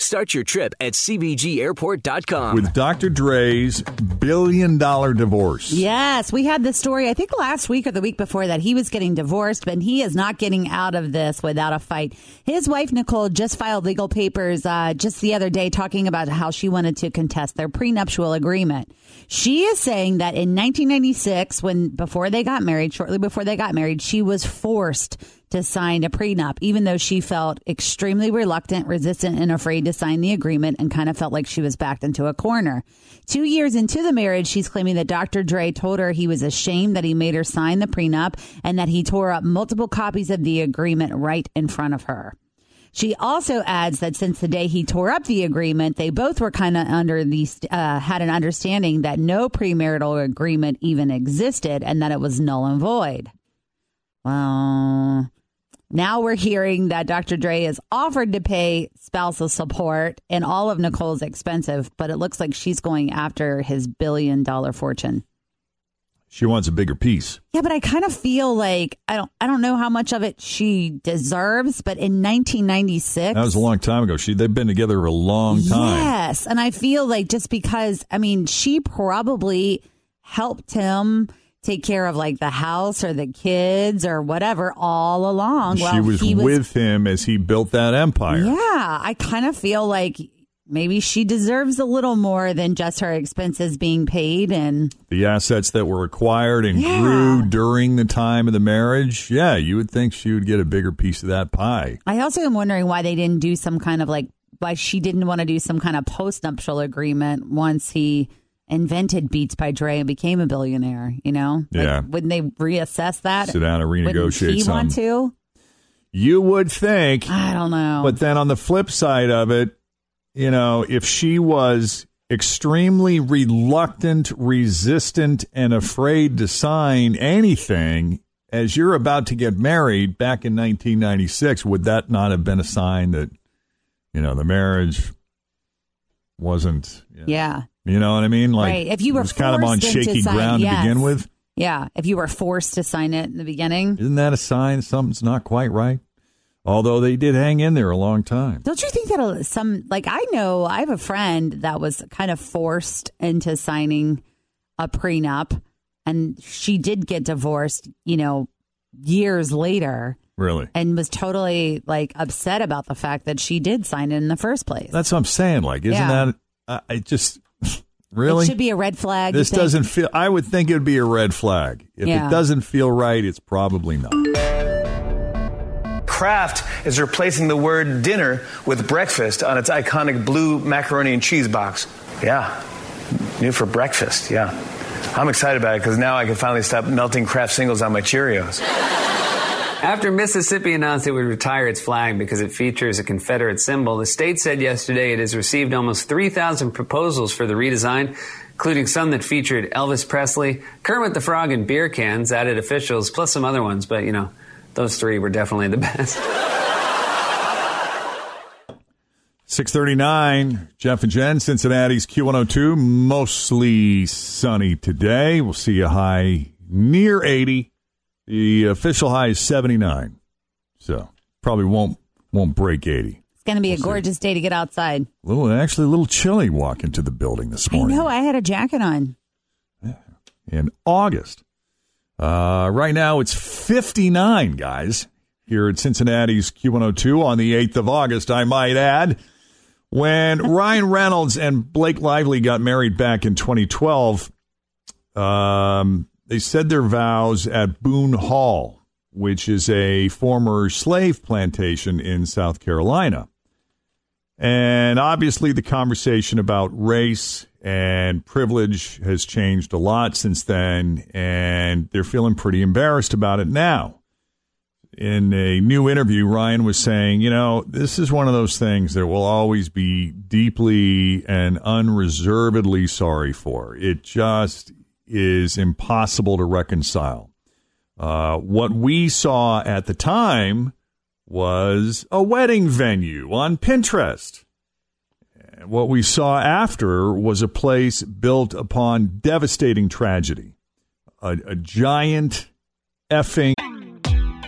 Start your trip at CBGAirport.com. With Dr. Dre's billion-dollar divorce. Yes, we had this story, I think last week or the week before that, he was getting divorced, but he is not getting out of this without a fight. His wife, Nicole, just filed legal papers just the other day talking about how she wanted to contest their prenuptial agreement. She is saying that in 1996, shortly before they got married, she was forced to sign a prenup, even though she felt extremely reluctant, resistant, and afraid to sign the agreement and kind of felt like she was backed into a corner. 2 years into the marriage, she's claiming that Dr. Dre told her he was ashamed that he made her sign the prenup and that he tore up multiple copies of the agreement right in front of her. She also adds that since the day he tore up the agreement, they both were kind of had an understanding that no premarital agreement even existed and that it was null and void. Well, now we're hearing that Dr. Dre has offered to pay spousal support and all of Nicole's expenses, but it looks like she's going after his billion-dollar fortune. She wants a bigger piece. Yeah, but I kind of feel like I don't know how much of it she deserves, but in 1996. That was a long time ago. They've been together a long time. Yes, and I feel like just because, I mean, she probably helped him take care of like the house or the kids or whatever all along. She was with him as he built that empire. Yeah, I kind of feel like maybe she deserves a little more than just her expenses being paid and the assets that were acquired and grew during the time of the marriage. Yeah, you would think she would get a bigger piece of that pie. I also am wondering why they didn't do some kind of why she didn't want to do some kind of postnuptial agreement once he invented Beats by Dre and became a billionaire, you know? Yeah. Wouldn't they reassess that? Sit down and renegotiate something. Wouldn't he want to? You would think. I don't know. But then on the flip side of it, you know, if she was extremely reluctant, resistant, and afraid to sign anything, as you're about to get married back in 1996, would that not have been a sign that, you know, the marriage wasn't... You know, yeah. You know what I mean? Like, right. If you were forced kind of on shaky ground to begin with. Yeah. If you were forced to sign it in the beginning. Isn't that a sign something's not quite right? Although they did hang in there a long time. Don't you think that I have a friend that was kind of forced into signing a prenup and she did get divorced, you know, years later. Really? And was totally upset about the fact that she did sign it in the first place. That's what I'm saying. Really? It should be a red flag. This doesn't feel... I would think it would be a red flag. If it doesn't feel right, it's probably not. Kraft is replacing the word dinner with breakfast on its iconic blue macaroni and cheese box. Yeah. New for breakfast, yeah. I'm excited about it because now I can finally stop melting Kraft singles on my Cheerios. After Mississippi announced it would retire its flag because it features a Confederate symbol, the state said yesterday it has received almost 3,000 proposals for the redesign, including some that featured Elvis Presley, Kermit the Frog, and beer cans, added officials, plus some other ones. But, you know, those three were definitely the best. 6:39, Jeff and Jen, Cincinnati's Q102, mostly sunny today. We'll see a high near 80. The official high is 79, so probably won't break 80. It's going to be a gorgeous day to get outside. Actually a little chilly walking to the building this morning. I know, I had a jacket on. Yeah. In August. Right now, it's 59, guys, here at Cincinnati's Q102 on the 8th of August, I might add. When Ryan Reynolds and Blake Lively got married back in 2012, they said their vows at Boone Hall, which is a former slave plantation in South Carolina. And obviously the conversation about race and privilege has changed a lot since then, and they're feeling pretty embarrassed about it now. In a new interview, Ryan was saying, you know, this is one of those things that we'll always be deeply and unreservedly sorry for. It just is impossible to reconcile. What we saw at the time was a wedding venue on Pinterest. What we saw after was a place built upon devastating tragedy. A giant effing...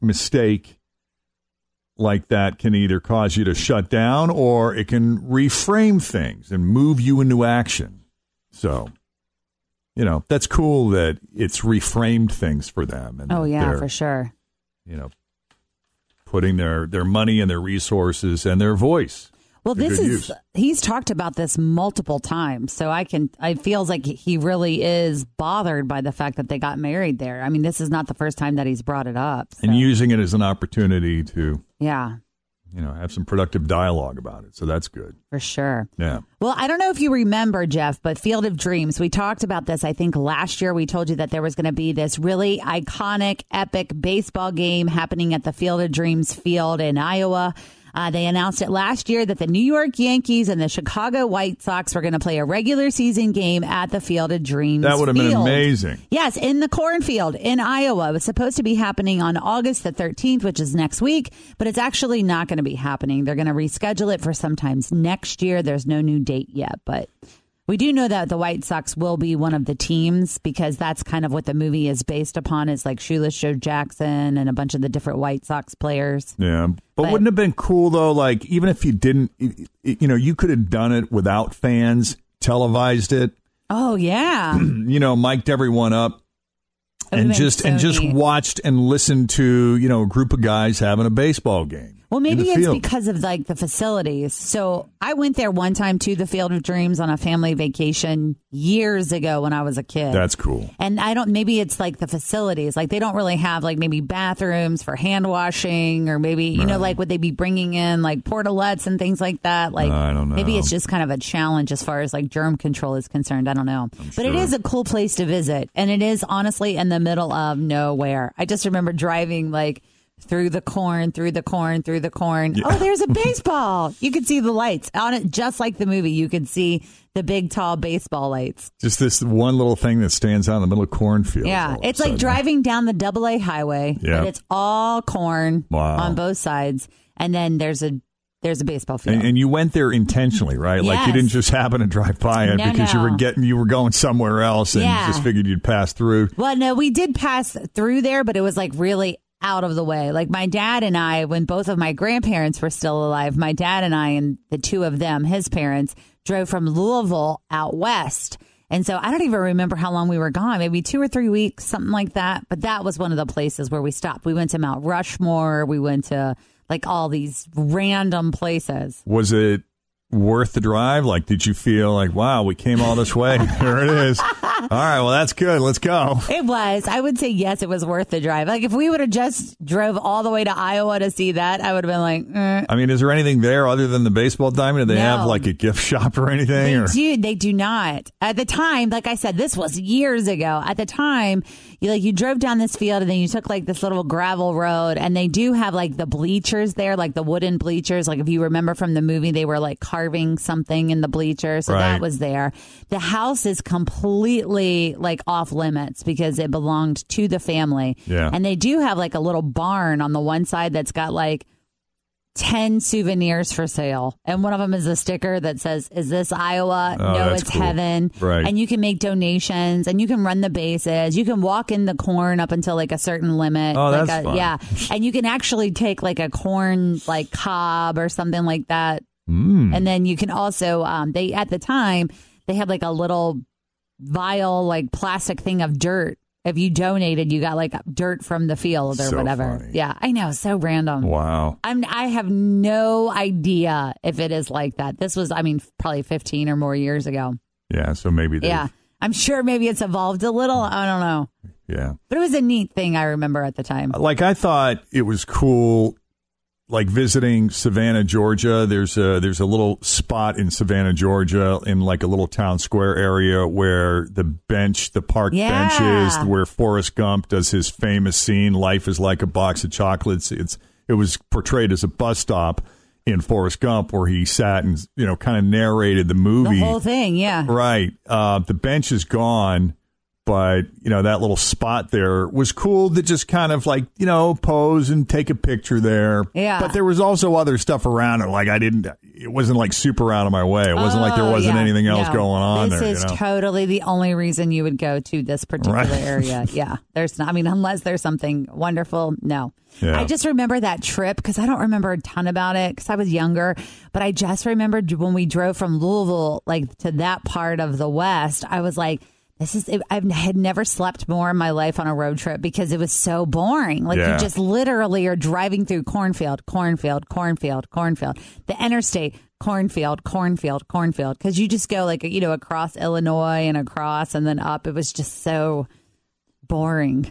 Mistake like that can either cause you to shut down, or it can reframe things and move you into action. So, you know, that's cool that it's reframed things for them. And oh, yeah, for sure. You know, putting their money and their resources and their voice. Well, this is use. He's talked about this multiple times, so it feels like he really is bothered by the fact that they got married there. I mean, this is not the first time that he's brought it up. So. And using it as an opportunity to, you know, have some productive dialogue about it. So that's good. For sure. Yeah. Well, I don't know if you remember, Jeff, but Field of Dreams, we talked about this, I think, last year. We told you that there was going to be this really iconic, epic baseball game happening at the Field of Dreams field in Iowa. They announced it last year that the New York Yankees and the Chicago White Sox were going to play a regular season game at the Field of Dreams. That would have been amazing. Yes, in the cornfield in Iowa. It was supposed to be happening on August the 13th, which is next week, but it's actually not going to be happening. They're going to reschedule it for sometimes next year. There's no new date yet, but we do know that the White Sox will be one of the teams, because that's kind of what the movie is based upon. It's like Shoeless Joe Jackson and a bunch of the different White Sox players. Yeah. But wouldn't it have been cool, though? Like, even if you didn't, you know, you could have done it without fans, televised it. Oh, yeah. You know, mic'd everyone up and just watched and listened to, you know, a group of guys having a baseball game. Well, maybe it's because of, like, the facilities. So I went there one time to the Field of Dreams on a family vacation years ago when I was a kid. That's cool. And maybe it's like the facilities, like they don't really have like maybe bathrooms for hand washing, or maybe, you know, like would they be bringing in like portalettes and things like that? Like, I don't know. Maybe it's just kind of a challenge as far as like germ control is concerned. I don't know. But it is a cool place to visit. And it is honestly in the middle of nowhere. I just remember driving like through the corn. Yeah. Oh, there's a baseball. You can see the lights on it, just like the movie. You can see the big, tall baseball lights. Just this one little thing that stands out in the middle of cornfield. Yeah, it's like driving down the AA highway, but it's all corn on both sides. And then there's a baseball field. And you went there intentionally, right? Yes. Like you didn't just happen to drive by it because you were going somewhere else and you just figured you'd pass through. Well, no, we did pass through there, but it was like really out of the way. Like my dad and I, when both of my grandparents were still alive, my dad and I and the two of them, his parents, drove from Louisville out west. And so I don't even remember how long we were gone, maybe 2 or 3 weeks, something like that. But that was one of the places where we stopped. We went to Mount Rushmore. We went to like all these random places. Was it worth the drive? Like, did you feel like, wow, we came all this way? There it is. All right, well, that's good. Let's go. It was. I would say, yes, it was worth the drive. Like, if we would have just drove all the way to Iowa to see that, I would have been like, eh. I mean, is there anything there other than the baseball diamond? Do they have, like, a gift shop or anything? They do not. At the time, like I said, this was years ago. At the time, you drove down this field, and then you took, like, this little gravel road, and they do have, like, the bleachers there, like the wooden bleachers. Like, if you remember from the movie, they were, like, carving something in the bleacher, so that was there. The house is completely, like, off limits because it belonged to the family. Yeah. And they do have, like, a little barn on the one side that's got, like, 10 souvenirs for sale. And one of them is a sticker that says, "Is this Iowa?" Oh, no, it's cool. Heaven. Right. And you can make donations, and you can run the bases. You can walk in the corn up until, like, a certain limit. Oh, like that's fun. Yeah. And you can actually take, like, a corn, like, cob or something like that. Mm. And then you can also, they, at the time, they had, like, a little vial, like, plastic thing of dirt. If you donated, you got, like, dirt from the field or so whatever. Funny. Yeah, I know. So random. Wow. I have no idea if it is like that. This was, I mean, probably 15 or more years ago. Yeah, so maybe yeah, I'm sure maybe it's evolved a little. I don't know. Yeah. But it was a neat thing I remember at the time. Like, I thought it was cool, like, visiting Savannah, Georgia. There's a little spot in Savannah, Georgia, in, like, a little town square area where the park bench is where Forrest Gump does his famous scene, "Life is like a box of chocolates." It was portrayed as a bus stop in Forrest Gump, where he sat and, you know, kind of narrated the movie. The whole thing, yeah. Right. The bench is gone. But, you know, that little spot there was cool to just kind of, like, you know, pose and take a picture there. Yeah. But there was also other stuff around it. Like, it wasn't, like, super out of my way. It wasn't like there wasn't anything else going on there. This is totally the only reason you would go to this particular area. Yeah. There's not, I mean, unless there's something wonderful. No. Yeah. I just remember that trip because I don't remember a ton about it because I was younger. But I just remembered when we drove from Louisville, like, to that part of the West, I was like, I had never slept more in my life on a road trip because it was so boring. Like, you just literally are driving through cornfield, cornfield, cornfield, cornfield, the interstate, cornfield, cornfield, cornfield. Because you just go, like, you know, across Illinois and across and then up. It was just so boring.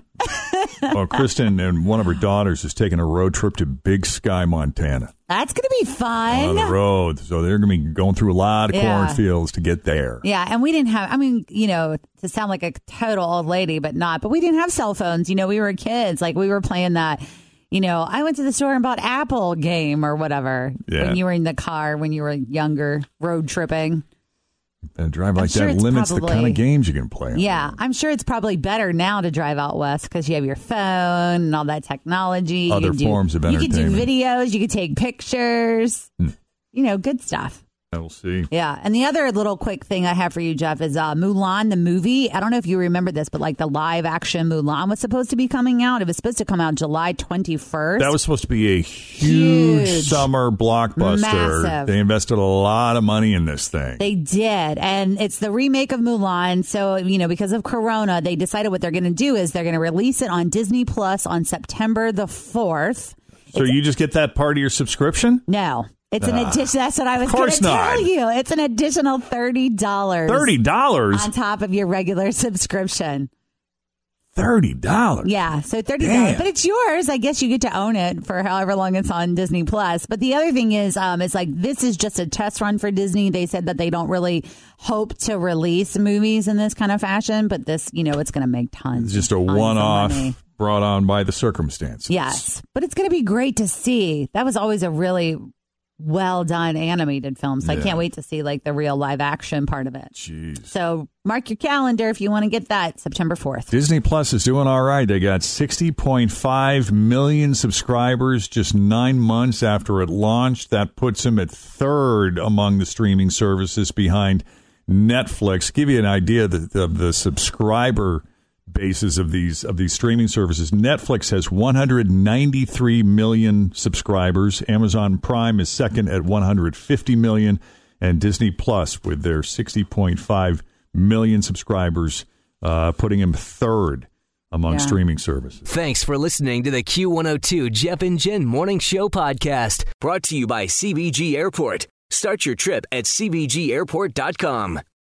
Well, Kristen and one of her daughters is taking a road trip to Big Sky, Montana. That's going to be fun. On the road. So they're going to be going through a lot of cornfields to get there. Yeah. And we didn't have, I mean, you know, to sound like a total old lady, but we didn't have cell phones. You know, we were kids. Like, we were playing that, you know, I went to the store and bought Apple game or whatever when you were in the car, when you were younger, road tripping. A drive like that limits the kind of games you can play. Yeah, I'm sure it's probably better now to drive out west because you have your phone and all that technology. Other forms of entertainment. You can do videos. You can take pictures. You know, good stuff. We'll see. Yeah, and the other little quick thing I have for you, Jeff, is Mulan, the movie. I don't know if you remember this, but, like, the live-action Mulan was supposed to be coming out. It was supposed to come out July 21st. That was supposed to be a huge summer blockbuster. Massive. They invested a lot of money in this thing. They did, and it's the remake of Mulan. So, you know, because of Corona, they decided what they're going to do is they're going to release it on Disney Plus on September the 4th. So you just get that part of your subscription? No. It's an addition. That's what I was going to tell you. It's an additional $30. $30? On top of your regular subscription. $30? Yeah, so $30. Damn. But it's yours. I guess you get to own it for however long it's on Disney Plus. But the other thing is, it's like, this is just a test run for Disney. They said that they don't really hope to release movies in this kind of fashion. But this, you know, it's going to make tons. It's just a one-off. Brought on by the circumstances. Yes, but it's going to be great to see. That was always a really well done animated films. So I can't wait to see, like, the real live action part of it. Jeez. So mark your calendar if you want to get that September 4th. Disney Plus is doing all right. They got 60.5 million subscribers just 9 months after it launched. That puts them at third among the streaming services behind Netflix. Give you an idea of the subscriber bases of these streaming services. Netflix has 193 million subscribers. Amazon Prime is second at 150 million, and Disney Plus, with their 60.5 million subscribers, putting them third among streaming services. Thanks for listening to the Q102 Jeff and Jen Morning Show podcast, brought to you by CBG Airport. Start your trip at CBGAirport.com.